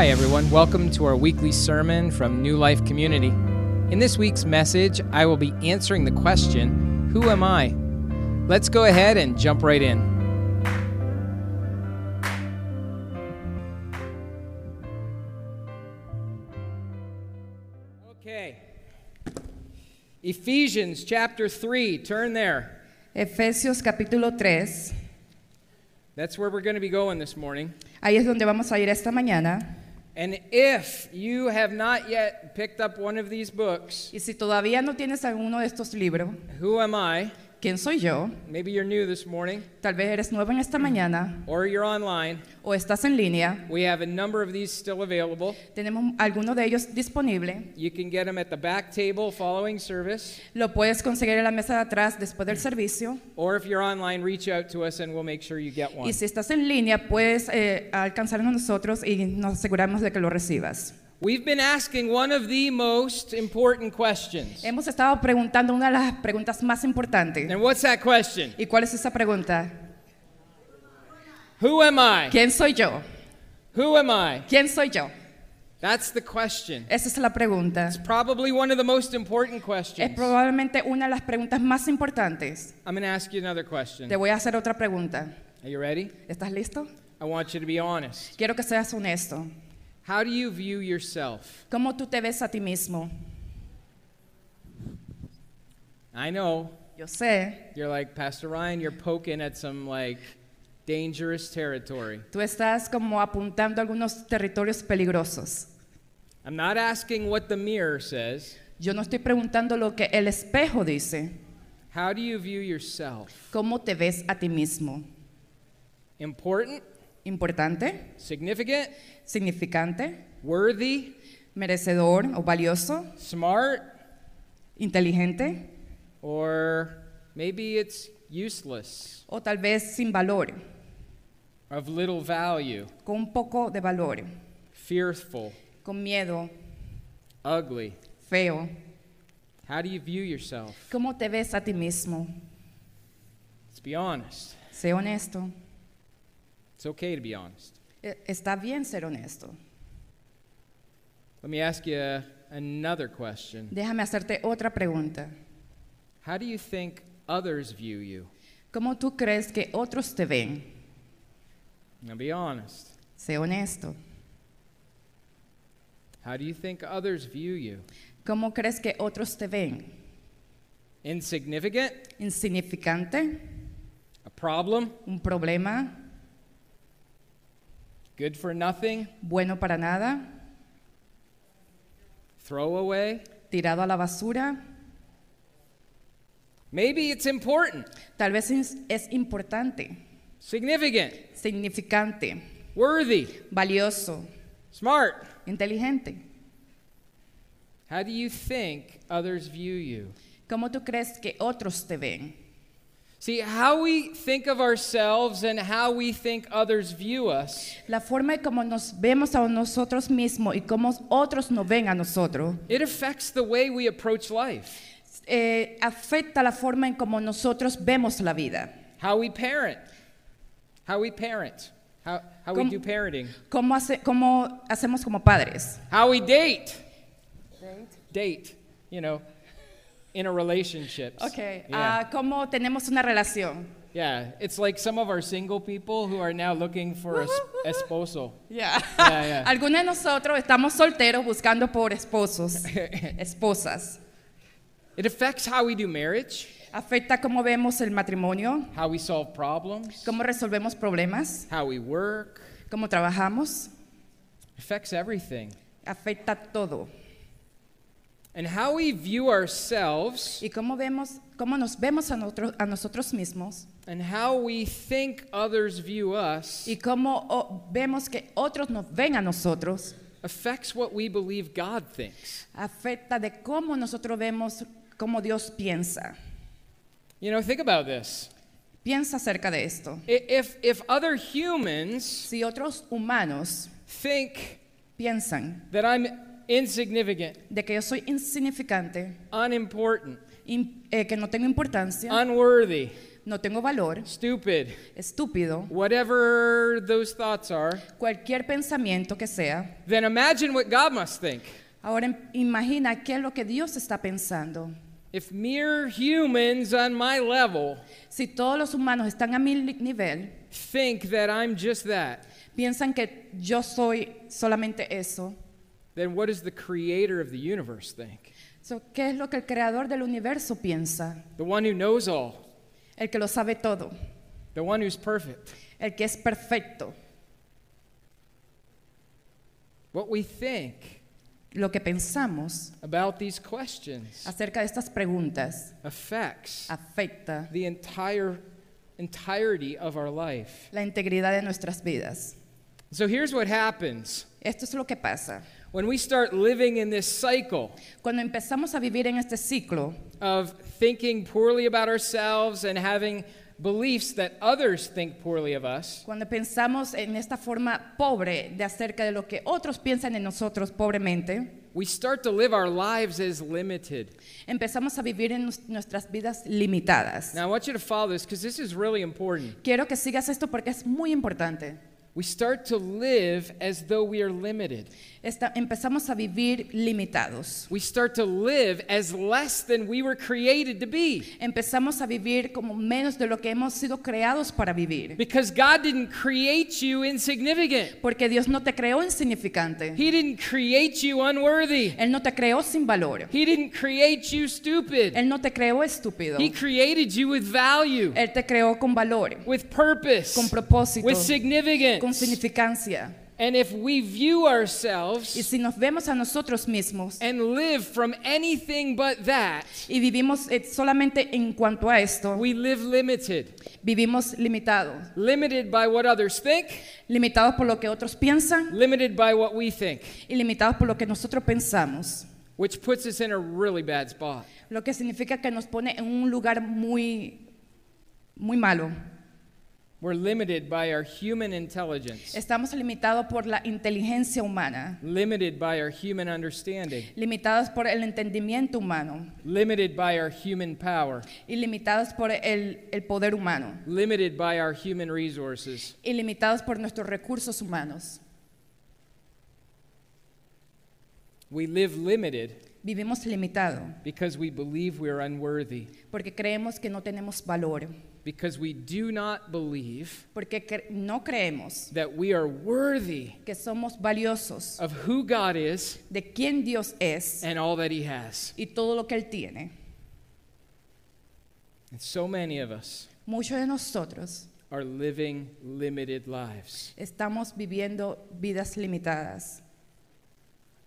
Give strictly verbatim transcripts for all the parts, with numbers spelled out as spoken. Hi everyone, welcome to our weekly sermon from New Life Community. In this week's message, I will be answering the question, who am I? Let's go ahead and jump right in. Okay. Ephesians chapter three, turn there. Efesios capítulo tres. That's where we're going to be going this morning. Ahí es donde vamos a ir esta mañana. And if you have not yet picked up one of these books, y si todavía no tienes alguno de estos libros, who am I? ¿Quién soy yo? Maybe you're new this morning. Tal vez eres nuevo en esta mañana. Or you're online. O estás en línea. We have a number of these still available. Tenemos algunos de ellos disponible. You can get them at the back table following service. Lo puedes conseguir en la mesa de atrás después del servicio. Or if you're online, reach out to us and we'll make sure you get one. Y si estás en línea, puedes eh, alcanzarnos nosotros y nos aseguramos de que lo recibas. We've been asking one of the most important questions. Hemos estado preguntando una de las preguntas más importantes. And what's that question? ¿Y cuál es esa pregunta? Who am I? ¿Quién soy yo? Who am I? ¿Quién soy yo? That's the question. Esa es la pregunta. It's probably one of the most important questions. Es probablemente una de las preguntas más importantes. I'm going to ask you another question. Te voy a hacer otra pregunta. Are you ready? ¿Estás listo? I want you to be honest. Quiero que seas honesto. How do you view yourself? ¿Cómo tú te ves a ti mismo? I know. Yo sé. You're like, Pastor Ryan, you're poking at some like dangerous territory. Tú estás como apuntando a algunos territorios peligrosos. I'm not asking what the mirror says. Yo no estoy preguntando lo que el espejo dice. How do you view yourself? ¿Cómo te ves a ti mismo? Important? Importante. Significant? Significante. Worthy. Merecedor o valioso. Smart. Inteligente. Or maybe it's useless. O tal vez sin valor. Of little value. Con un poco de valor. Fearful. Con miedo. Ugly. Feo. How do you view yourself? ¿Cómo te ves a ti mismo? Let's be honest. Sé honesto. It's okay to be honest. Está bien ser honesto. Let me ask you a, another question. Déjame hacerte otra pregunta. How do you think others view you? ¿Cómo tú crees que otros te ven? Now be honest. Sé honesto. How do you think others view you? ¿Cómo crees que otros te ven? Insignificant? Insignificante. A problem? Un problema. Good for nothing. Bueno para nada. Throw away. Tirado a la basura. Maybe it's important. Tal vez es importante. Significant. Significante. Worthy. Valioso. Smart. Inteligente. How do you think others view you? ¿Cómo tú crees que otros te ven? See, how we think of ourselves and how we think others view us. La forma como nos vemos a nosotros mismos y como otros nos ven a nosotros. It affects the way we approach life. Eh, afecta la forma en como nosotros vemos la vida. How we parent. How we parent. How how como, we do parenting. Como hace, como hacemos como padres. How we date. Date. Date, you know. In a relationship. Okay. Yeah. Uh, ¿Cómo tenemos una relación? Yeah, it's like some of our single people who are now looking for a esposo. Yeah. yeah, yeah. Algunos de nosotros estamos solteros buscando por esposos, esposas. It affects how we do marriage. Afecta cómo vemos el matrimonio. How we solve problems. Cómo resolvemos problemas. How we work. Cómo trabajamos. It affects everything. Afecta todo. And how we view ourselves, y cómo vemos, cómo nos vemos a, notro, a nosotros mismos, and how we think others view us, y cómo o, vemos que otros nos ven a nosotros, affects what we believe God thinks. Afecta de cómo nosotros vemos cómo Dios piensa. You know, think about this. Piensa acerca de esto. If if other humans, si otros humanos, think, piensan, that I'm insignificant. De que yo soy insignificante. Unimportant. In, eh, que no tengo importancia. Unworthy. no tengo valor, stupid, estúpido, whatever those thoughts are, cualquier pensamiento que sea, then imagine what God must think. Ahora imagina qué es lo que Dios está pensando. If mere humans on my level si todos los humanos están a mi nivel, think that I'm just that, piensan que yo soy solamente eso, then what does the creator of the universe think? So, ¿qué es lo que el creador del universo piensa? The one who knows all. El que lo sabe todo. The one who's perfect. El que es perfecto. What we think lo que pensamos about these questions acerca de estas preguntas affects afecta the entire entirety of our life. La integridad de nuestras vidas. So here's what happens. Esto es lo que pasa. When we start living in this cycle cuando empezamos a vivir en este ciclo of thinking poorly about ourselves and having beliefs that others think poorly of us, cuando pensamos en esta forma pobre de acerca de lo que otros piensan de nosotros pobremente, we start to live our lives as limited. Empezamos a vivir en nuestras vidas limitadas. Now I want you to follow this because this is really important. Quiero que sigas esto porque es muy importante. We start to live as though we are limited. Esta, empezamos a vivir limitados. We start to live as less than we were created to be. Empezamos a vivir como menos de lo que hemos sido creados para vivir. Because God didn't create you insignificant. Porque Dios no te creó insignificante. He didn't create you unworthy. Él no te creó sin valor. He didn't create you stupid. Él no te creó estúpido. He created you with value. Él te creó con valor. With purpose. Con propósito. With significance. Con significancia. And if we view ourselves y si nos vemos a nosotros mismos and live from anything but that, y vivimos solamente en cuanto a esto, we live limited. Vivimos limitados. Limited by what others think. Limitados por lo que otros piensan. Limited by what we think. Y limitados por lo que nosotros pensamos. Which puts us in a really bad spot. Lo que significa que nos pone en un lugar muy, muy malo. We're limited by our human intelligence. Estamos limitados por la inteligencia humana. Limited by our human understanding. Limitados por el entendimiento humano. Limited by our human power. Y limitados por el, el poder humano. Limited by our human resources. Y limitados por nuestros recursos humanos. We live limited. Vivimos limitado. Because we believe we are unworthy. Porque creemos que no tenemos valor. Because we do not believe porque cre- no creemos that we are worthy que somos valiosos of who God is de quien Dios es and all that He has. Y todo lo que él tiene. And so many of us muchos de nosotros are living limited lives. Estamos viviendo vidas limitadas.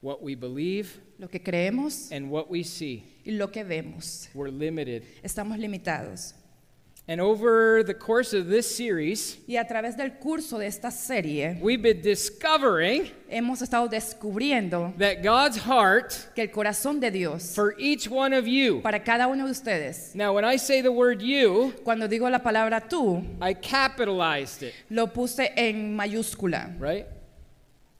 What we believe lo que creemos and what we see y lo que vemos. We're limited. Estamos limitados. And over the course of this series, y a través del curso de esta serie, we've been discovering hemos estado descubriendo that God's heart que el corazón de Dios for each one of you. Para cada uno de ustedes. Now, when I say the word you, cuando digo la palabra tú, I capitalized it. Lo puse en mayúscula. Right?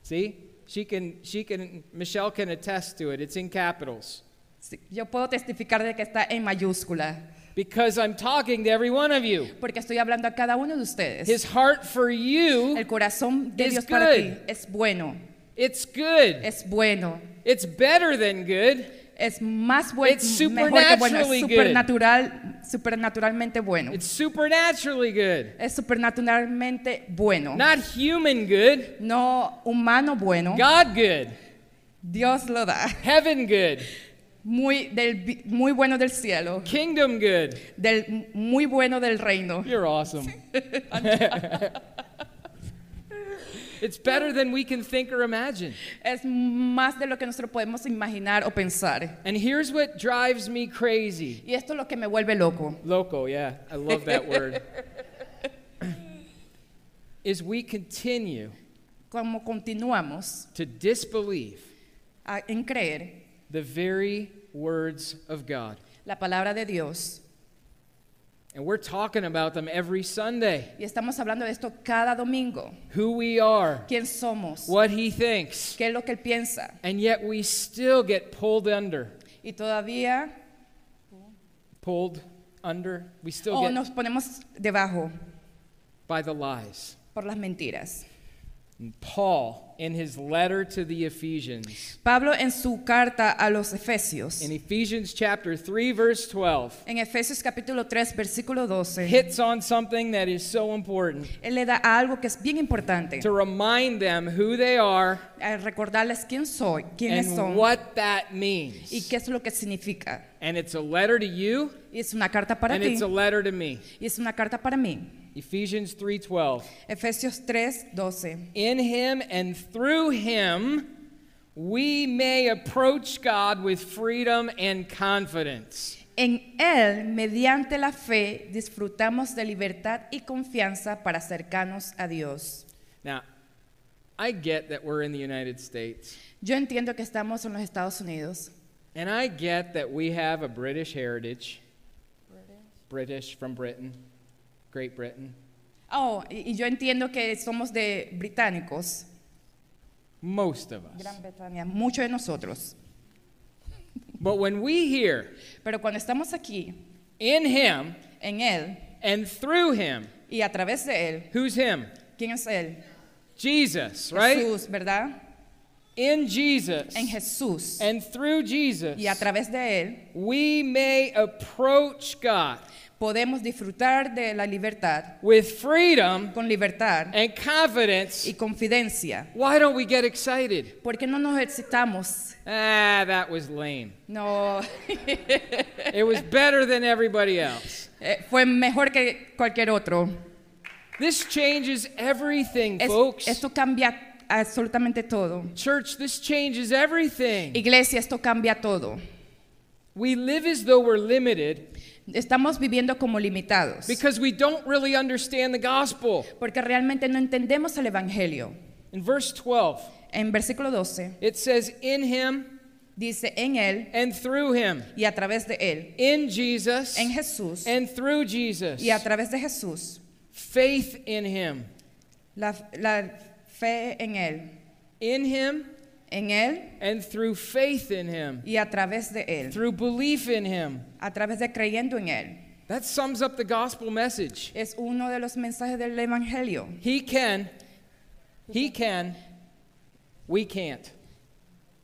See? She can, she can, Michelle can attest to it. It's in capitals. Sí, yo puedo testificar de que está en mayúscula. Because I'm talking to every one of you. Porque estoy hablando a cada uno de ustedes. His heart for you el corazón de is Dios good. Para ti es bueno. It's good. Es bueno. It's better than good. Es más buen, it's supernaturally mejor que bueno. Es supernatural, supernaturalmente bueno. It's supernaturally good. Es supernaturalmente bueno. Not human good. No humano bueno. God good. Dios lo da. Heaven good. Muy, del, muy bueno del cielo. Kingdom good. Del, muy bueno del reino. You're awesome. It's better than we can think or imagine. Es más de lo que nosotros podemos imaginar o pensar. And here's what drives me crazy. Y esto es lo que me vuelve loco. Loco, yeah. I love that word. Is we continue como continuamos to disbelieve a, en creer the very words of God. La palabra de Dios. And we're talking about them every Sunday. Y estamos hablando de esto cada domingo. Who we are. Quién somos. What He thinks. Qué es lo que él piensa. And yet we still get pulled under. Y todavía pulled under, we still o get nos ponemos debajo by the lies. Por las mentiras. And Paul, in his letter to the Ephesians, Pablo en su carta a los Efesios, in Ephesians chapter three, verse twelve, en Efesios capítulo tres, versículo doce, hits on something that is so important. Él le da algo que es bien importante. To remind them who they are, a recordarles quién soy, quiénes and son, what that means. Y qué es lo que significa. And it's a letter to you, y es una carta para and ti, it's a letter to me. Y es una carta para mí. Ephesians three twelve. Efesios tres doce. In him and through him we may approach God with freedom and confidence. En él, mediante la fe, disfrutamos de libertad y confianza para acercarnos a Dios. Now, I get that we're in the United States. Yo entiendo que estamos en los Estados Unidos. And I get that we have a British heritage. British, British from Britain. Great Britain. Oh, y yo entiendo que somos de británicos. Most of us. Gran Bretaña, muchos de nosotros. But when we hear, pero cuando estamos aquí, in him, en él, and through him, y a través de él, who's him? ¿Quién es él? Jesus, right? Jesús, ¿verdad? In Jesus, en Jesús, and through Jesus, y a través de él, we may approach God. Podemos disfrutar de la libertad with freedom con libertad and confidence y confidencia. Why don't we get excited? ¿Por qué no nos excitamos? Ah, that was lame. No. It was better than everybody else. Eh, fue mejor que cualquier otro. This changes everything, es, folks. Esto cambia absolutamente todo. Church, this changes everything. Iglesia, esto cambia todo. We live as though we're limited. Estamos viviendo como limitados. Because we don't really understand the gospel. Porque realmente no entendemos el evangelio. In verse twelve, en versículo doce, it says in him, dice en él, and through him, y a través de él, in Jesus, en Jesús, and through Jesus, y a través de Jesús, faith in him, la, la fe en él, in him, en él, and through faith in him, y a través de él, through belief in him, a través de creyendo en él. That sums up the gospel message. Es uno de los mensajes del evangelio. He can, he can, we can't.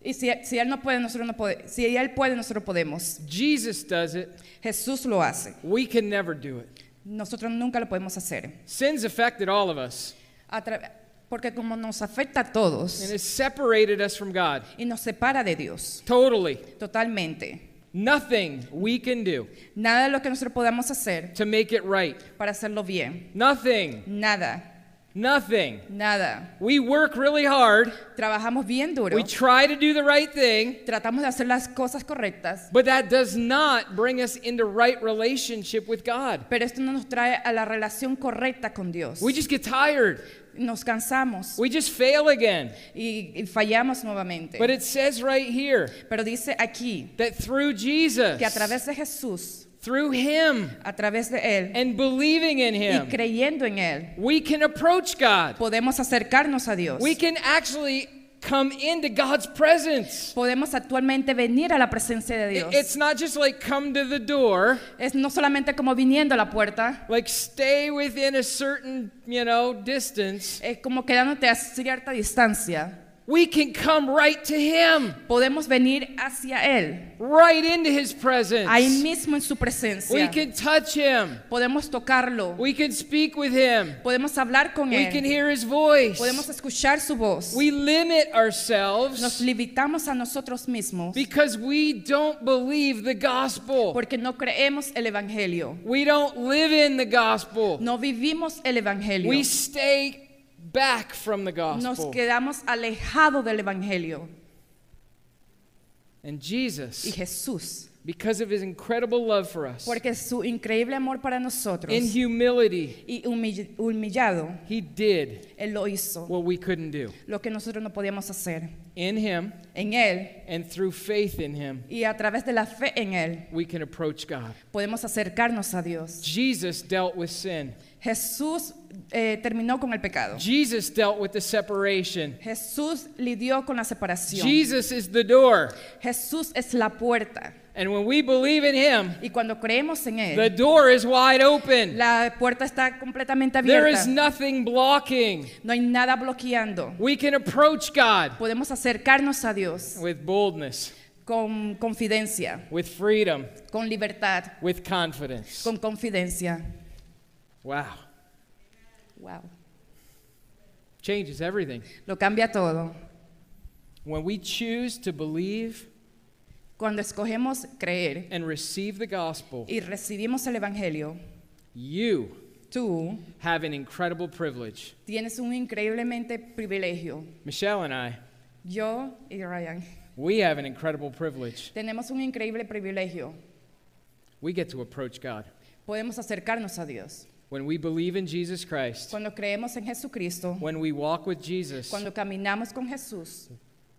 Y si, si él no puede, nosotros no podemos. Si él puede, nosotros podemos. Jesus does it. Jesús lo hace. We can never do it. Nosotros nunca lo podemos hacer. Sins affected all of us. A tra- Porque como nos afecta a todos, and it separated us from God. Y nos separa de Dios. Totally. Totalmente. Nothing we can do. Nada de lo que nosotros podamos hacer to make it right. Para hacerlo bien. Nothing. Nada. Nothing. Nada. We work really hard. Trabajamos bien duro. We try to do the right thing. Tratamos de hacer las cosas correctas. But that does not bring us into right relationship with God. Pero esto no nos trae a la relación correcta con Dios. We just get tired. Nos cansamos. We just fail again. Y, y fallamos nuevamente. But it says right here. Pero dice aquí. That through Jesus. Que a través de Jesús. Through him, a través de él, and believing in him, y creyendo en él, we can approach God. Podemos acercarnos a Dios. We can actually come into God's presence. Podemos actualmente venir a la presencia de Dios. It, it's not just like come to the door. Es no solamente como viniendo a la puerta. Like stay within a certain, you know, distance. Es como quedándote a cierta distancia. We can come right to him. Podemos venir hacia él. Right into his presence. Ahí mismo en su presencia. We can touch him. Podemos tocarlo. We can speak with him. Podemos hablar con él. We can hear his voice. Podemos escuchar su voz. We limit ourselves. Nos limitamos a nosotros mismos. Because we don't believe the gospel. Porque no creemos el evangelio. We don't live in the gospel. No vivimos el evangelio. We stay back from the gospel. Nos quedamos alejados del evangelio. And Jesus, y Jesús, because of his incredible love for us, porque su increíble amor para nosotros, in humility, y humilla- humillado, he did, él lo hizo, what we couldn't do, lo que nosotros no podíamos hacer. In him, en él, and through faith in him, y a través de la fe en él, we can approach God. Podemos acercarnos a Dios. Jesus dealt with sin. Jesús eh, terminó con el pecado. Jesus dealt with the separation. Jesús lidió con la separación. Jesus is the door. Jesús es la puerta. And when we believe in him, y cuando creemos en él, the door is wide open. La puerta está completamente abierta. There is nothing blocking. No hay nada bloqueando. We can approach God. Podemos acercarnos a Dios. With boldness. Con confidencia. With freedom. Con libertad. With confidence. Con confidencia. Wow. Wow. Changes everything. Lo cambia todo. When we choose to believe Cuando escogemos creer and receive the gospel, y recibimos el evangelio, you tú have an incredible privilege. Tienes un increíblemente privilegio. Michelle and I, yo y Ryan, we have an incredible privilege. Tenemos un increíble privilegio. We get to approach God. Podemos acercarnos a Dios. When we believe in Jesus Christ, cuando creemos en Jesucristo, when we walk with Jesus, cuando caminamos con Jesús,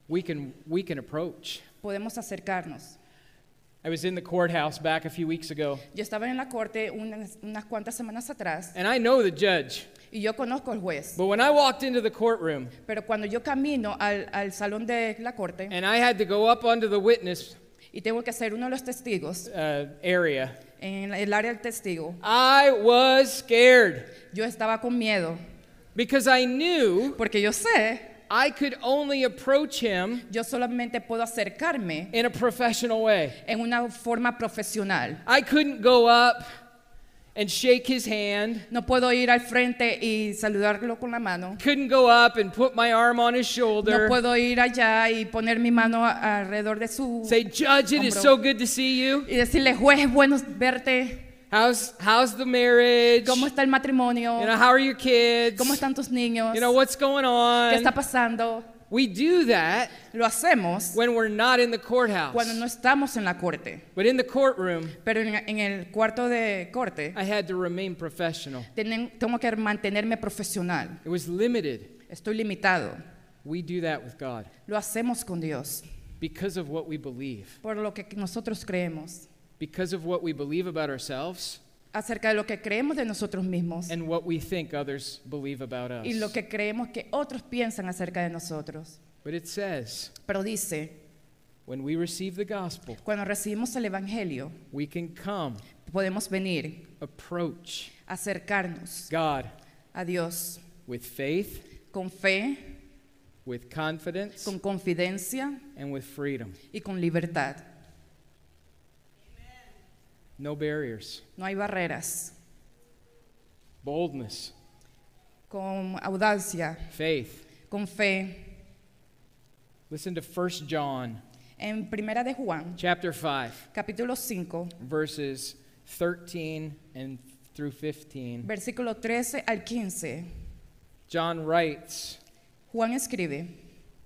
we can we can approach. Podemos acercarnos. I was in the courthouse back a few weeks ago. Yo estaba en la corte unas, unas cuantas semanas atrás. And I know the judge. Y yo conozco al juez. But when I walked into the courtroom, pero cuando yo camino al, al salón de la corte, and I had to go up under the witness, y tengo que ser uno de los testigos, uh, area. En el área del testigo. I was scared. Yo estaba con miedo. Because I knew Porque yo sé I could only approach him yo solamente puedo acercarme in a professional way. En una forma profesional. I couldn't go up and shake his hand. No puedo ir al frente y saludarlo con la mano. Couldn't go up and put my arm on his shoulder. No puedo ir allá y poner mi mano alrededor de su Say, Judge, it hombro. Is so good to see you. Y decirle, juez, es bueno verte. How's how's the marriage? ¿Cómo está el matrimonio? You know, how are your kids? ¿Cómo están tus niños? You know, what's going on? ¿Qué está pasando? We do that Lo hacemos when we're not in the courthouse. Cuando no estamos en la corte. But in the courtroom, Pero en, en el cuarto de corte, I had to remain professional. Ten, tengo que mantenerme profesional. It was limited. Estoy limitado. We do that with God. Lo hacemos con Dios. Because of what we believe. Por lo que nosotros creemos. Because of what we believe about ourselves. Acerca de lo que creemos de nosotros mismos and what we think others believe about us. Y lo que creemos que otros piensan acerca de nosotros. But it says, Pero dice, when we receive the gospel, cuando recibimos el evangelio, we can come, podemos venir, approach, acercarnos, God, a Dios, with faith, con fe, with confidence, con confidencia, and with freedom, y con libertad. No barriers. No hay barreras. Boldness. Con audacia. Faith. Con fe. Listen to First John. En Primera de Juan. Chapter five. Capítulo cinco. Verses thirteen and through fifteen. Versículo trece al quince. John writes. Juan escribe.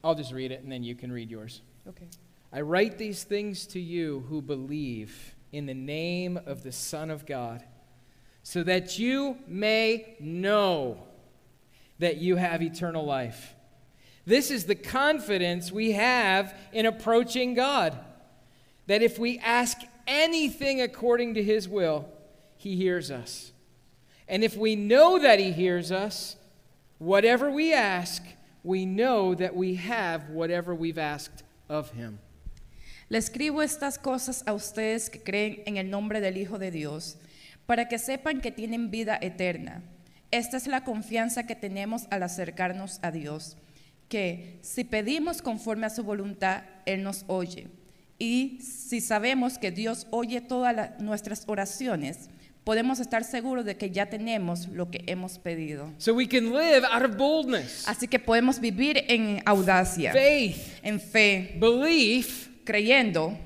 I'll just read it and then you can read yours. Okay. I write these things to you who believe in the name of the Son of God, so that you may know that you have eternal life. This is the confidence we have in approaching God, that if we ask anything according to his will, he hears us. And if we know that he hears us, whatever we ask, we know that we have whatever we've asked of him. Le escribo estas cosas a ustedes que creen en el nombre del Hijo de Dios, para que sepan que tienen vida eterna. Esta es la confianza que tenemos al acercarnos a Dios, que si pedimos conforme a su voluntad, Él nos oye. Y si sabemos que Dios oye todas la, nuestras oraciones, podemos estar seguros de que ya tenemos lo que hemos pedido. So we can live out of boldness. Así que podemos vivir en audacia, faith, en fe, belief, creyendo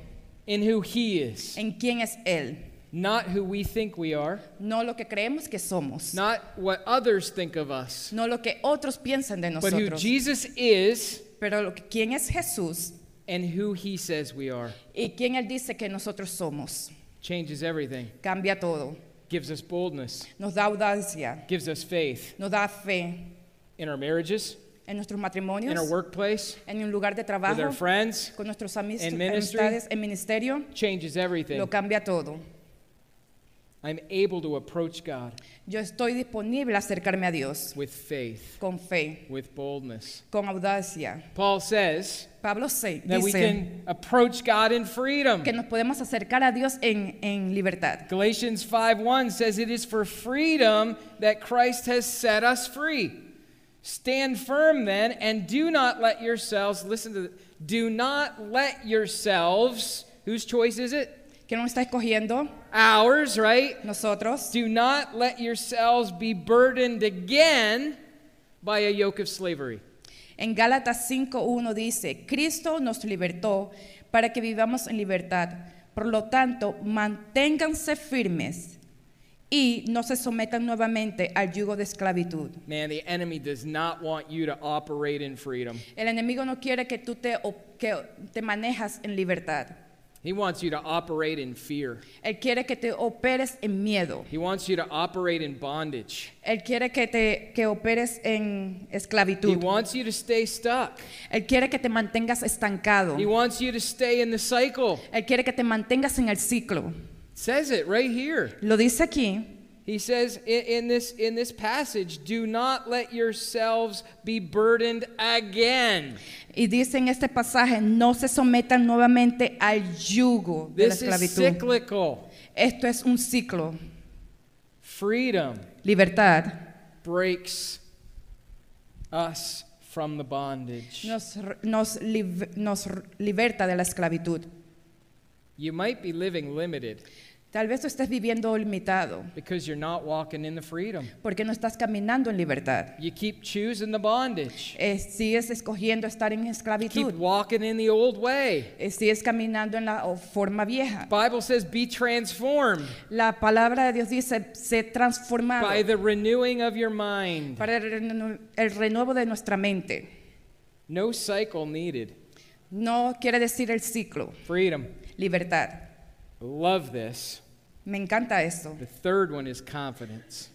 in who he is, en quién es él, not who we think we are, no lo que creemos que somos, not what others think of us, no lo que otros piensan de nosotros, but who Jesus is, pero lo que, quién es Jesús, and who he says we are, y quién él dice que nosotros somos. Changes everything. Cambia todo. Gives us boldness. Nos da audacia. Gives us faith. Nos da fe. In our marriages. En nuestros matrimonios, in our workplace, en un lugar de trabajo, with our friends, con nuestros amist- in ministry, amistades, en ministerio, changes everything. Lo cambia todo. I'm able to approach God. Yo estoy disponible a acercarme a Dios. With faith. Con fe. With boldness. Con audacia. Paul says Pablo se, that dice we can approach God in freedom. Que nos podemos acercar a Dios en, en libertad. Galatians five one says it is for freedom that Christ has set us free. Stand firm then and do not let yourselves, listen to this, do not let yourselves, whose choice is it? ¿Quién nos está escogiendo? Ours, right? Nosotros. Do not let yourselves be burdened again by a yoke of slavery. En Gálatas cinco uno dice, Cristo nos libertó para que vivamos en libertad. Por lo tanto, manténganse firmes y no se sometan nuevamente al yugo de esclavitud. Man, the enemy does not want you to operate in freedom. El enemigo no quiere que tú te, que te manejas en libertad. He wants you to operate in fear. Él quiere que te operes en miedo. He wants you to operate in bondage. Él quiere que te que operes en esclavitud. He wants you to stay stuck. Él quiere que te mantengas estancado. He wants you to stay in the cycle. Él quiere que te mantengas en el ciclo. It says it right here. Lo dice aquí. He says in this in this passage, do not let yourselves be burdened again. Y dice en este pasaje, no se sometan nuevamente al yugo de la esclavitud. This is cyclical. Esto es un ciclo. Freedom. Libertad. Breaks us from the bondage. Nos nos liber, nos liberta de la esclavitud. You might be living limited. Tal vez tú estés viviendo limitado. Because you're not walking in the freedom. Porque no estás caminando en libertad. You keep choosing the bondage. Eh, sigues escogiendo estar en esclavitud. Keep walking in the old way. Eh, sigues caminando en la forma vieja. The Bible says, be transformed. La palabra de Dios dice, sé transformado. By the renewing of your mind. Para el, el renuevo de nuestra mente. No cycle needed. No quiere decir el ciclo. Freedom. Libertad. Love this. Me encanta esto. The third one is confidence.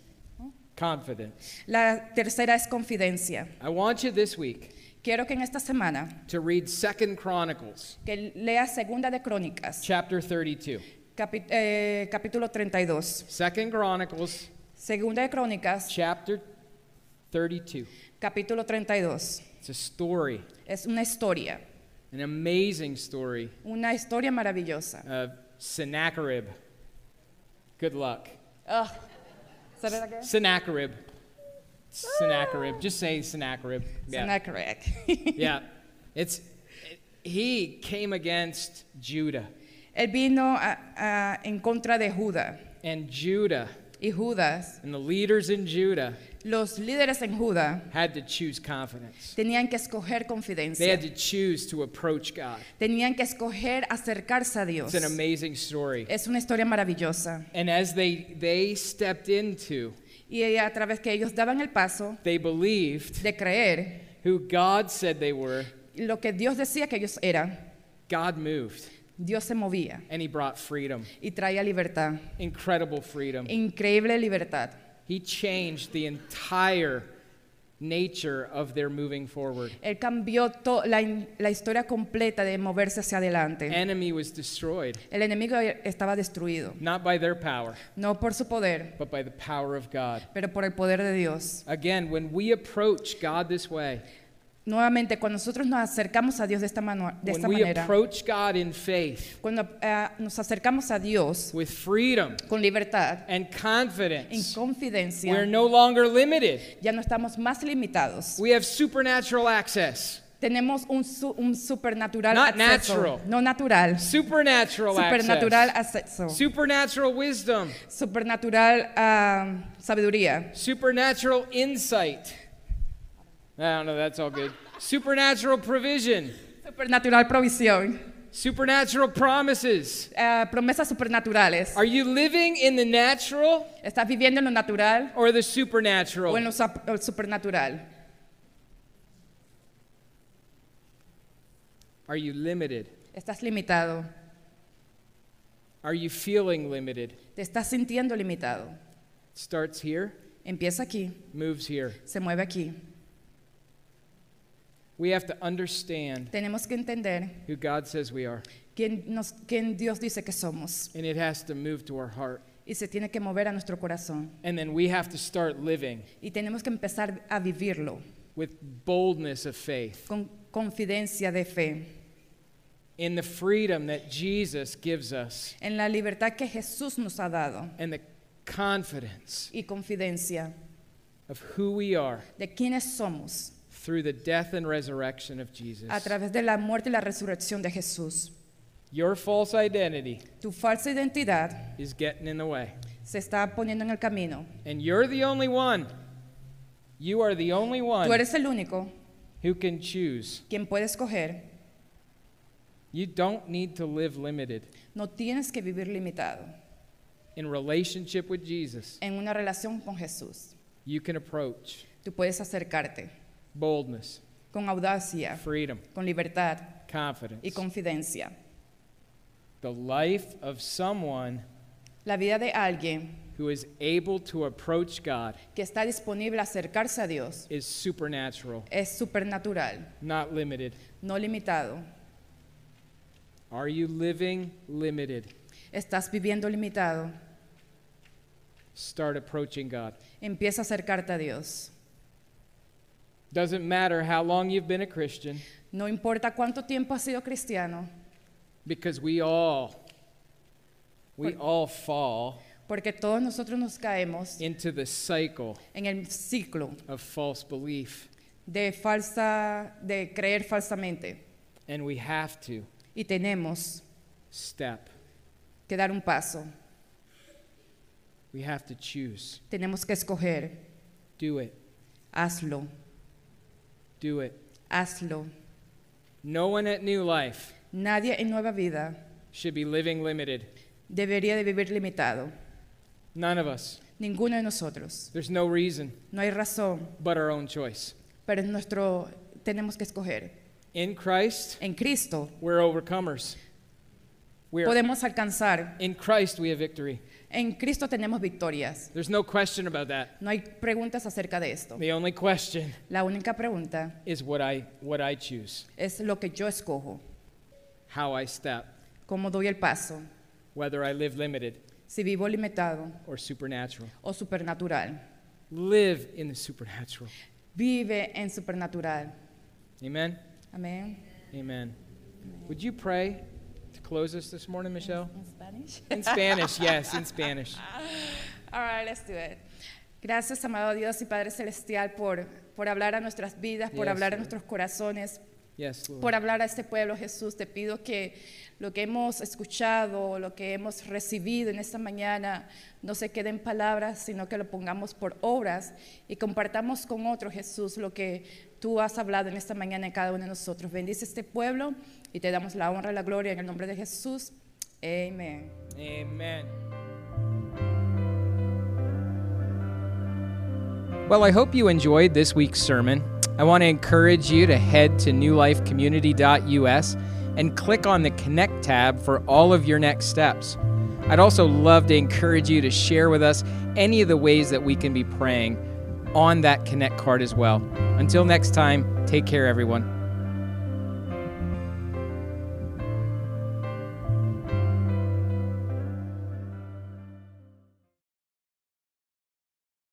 Confidence. La tercera es confidencia. I want you this week. Quiero que en esta semana to read Second Chronicles. Que lea Segunda de Crónicas. Chapter thirty-two. Capi- eh, capítulo thirty-two. Second Chronicles. Segunda de Crónicas. Chapter thirty-two. Capítulo thirty-two. It's a story. Es una historia. An amazing story. Una historia maravillosa. Uh, Sennacherib. Good luck. Uh, say that again? Sennacherib. Sennacherib. Just say Sennacherib. Yeah. Sennacherib. Yeah. It's it, he came against Judah. Él vino a, a, en contra de Judá. And Judah. Y Judas. And the leaders in Judah. Los líderes en Judá had to choose confidence. Tenían que escoger confidencia. They had to choose to approach God. Tenían que escoger acercarse a Dios. It's an amazing story. Es una historia maravillosa. And as they they stepped into, y a través que ellos daban el paso, they believed de creer who God said they were. Lo que Dios decía que ellos eran. God moved. Dios se movía. And he brought freedom. Y traía libertad. Incredible freedom. Increíble libertad. He changed the entire nature of their moving forward. Él cambió to- la, in- la historia completa de moverse hacia adelante. Enemy was destroyed. El enemigo estaba destruido. Not by their power. No por su poder. But by the power of God. Pero por el poder de Dios. Again, when we approach God this way. Nuevamente, cuando nosotros nos acercamos a Dios de esta, manu- de esta manera, faith, cuando uh, nos acercamos a Dios freedom, con libertad y confidencia, no ya no estamos más limitados. We have supernatural access. Tenemos un, su- un supernatural Not acceso. Natural. No natural. Supernatural, supernatural access. Acceso. Supernatural wisdom. Supernatural uh, sabiduría. Supernatural insight. I don't know, that's all good. Supernatural provision. Supernatural provisión. Supernatural promises. Uh, promesas supernaturales. Are you living in the natural? ¿Estás viviendo en lo natural? Or the supernatural? O en lo supernatural. Are you limited? ¿Estás limitado? Are you feeling limited? ¿Te estás sintiendo limitado? It starts here. Empieza aquí. Moves here. Se mueve aquí. We have to understand Tenemos que entender who God says we are. Quien nos, quien Dios dice que somos. And it has to move to our heart. Y se tiene que mover a nuestro corazón. And then we have to start living. Y tenemos que empezar a vivirlo. With boldness of faith. Con confidencia de fe. In the freedom that Jesus gives us. En la libertad que Jesús nos ha dado. And the confidence. Y confidencia. Of who we are. De quiénes somos. Through the death and resurrection of Jesus. A través de la muerte y la resurrección de Jesús. Your false identity tu falsa identidad is getting in the way. Se está poniendo en el camino. And you're the only one. You are the only one Tú eres el único who can choose. Quien puede escoger. You don't need to live limited. No tienes que vivir limitado. In relationship with Jesus. En una relación con Jesús. You can approach. Tú puedes acercarte. Boldness. Con audacia. Freedom. Con libertad. Confidence. Y confidencia. The life of someone La vida de alguien who is able to approach God que está disponible a acercarse a Dios is supernatural, es supernatural, not limited. No limitado. Are you living limited? ¿Estás viviendo limitado? Start approaching God. Empieza a acercarte a Dios. Doesn't matter how long you've been a Christian. No importa cuánto tiempo has sido cristiano. Because we all, we all fall Porque todos nosotros nos caemos into the cycle en el ciclo of false belief. De falsa, de creer falsamente. And we have to y tenemos step. Que dar un paso. We have to choose. Tenemos que escoger. Do it. Hazlo. Do it. Hazlo. No one at New Life. Nadie en Nueva Vida should be living limited. Debería de vivir limitado. None of us. Ninguno de nosotros. There's no reason. No hay razón. But our own choice. Pero nuestro tenemos que escoger. In Christ. En Cristo. We're overcomers. We're podemos alcanzar. In Christ we have victory. En Cristo tenemos victorias. There's no question about that. No hay preguntas acerca de esto. The only question. La única pregunta. Is what I what I choose. Es lo que yo escojo. How I step. Como doy el paso. Whether I live limited. Si vivo limitado. Or supernatural. O supernatural. Live in the supernatural. Vive en supernatural. Amen. Amen. Amen. Amen. Would you pray to close us this morning, Michelle? In Spanish? In Spanish, yes, in Spanish. All right, let's do it. Gracias, amado Dios y Padre Celestial, por, por hablar a nuestras vidas, por yes, hablar Lord. A nuestros corazones. Yes, Lord. Por hablar a este pueblo, Jesús, te pido que lo que hemos escuchado, lo que hemos recibido en esta mañana, no se quede en palabras, sino que lo pongamos por obras y compartamos con otros, Jesús, lo que tú has hablado en esta mañana en cada uno de nosotros. Bendice este pueblo y te damos la honra y la gloria en el nombre de Jesús. Amén. Amén. Well, I hope you enjoyed this week's sermon. I want to encourage you to head to new life community dot u s and click on the Connect tab for all of your next steps. I'd also love to encourage you to share with us any of the ways that we can be praying on that Connect card as well. Until next time, take care, everyone.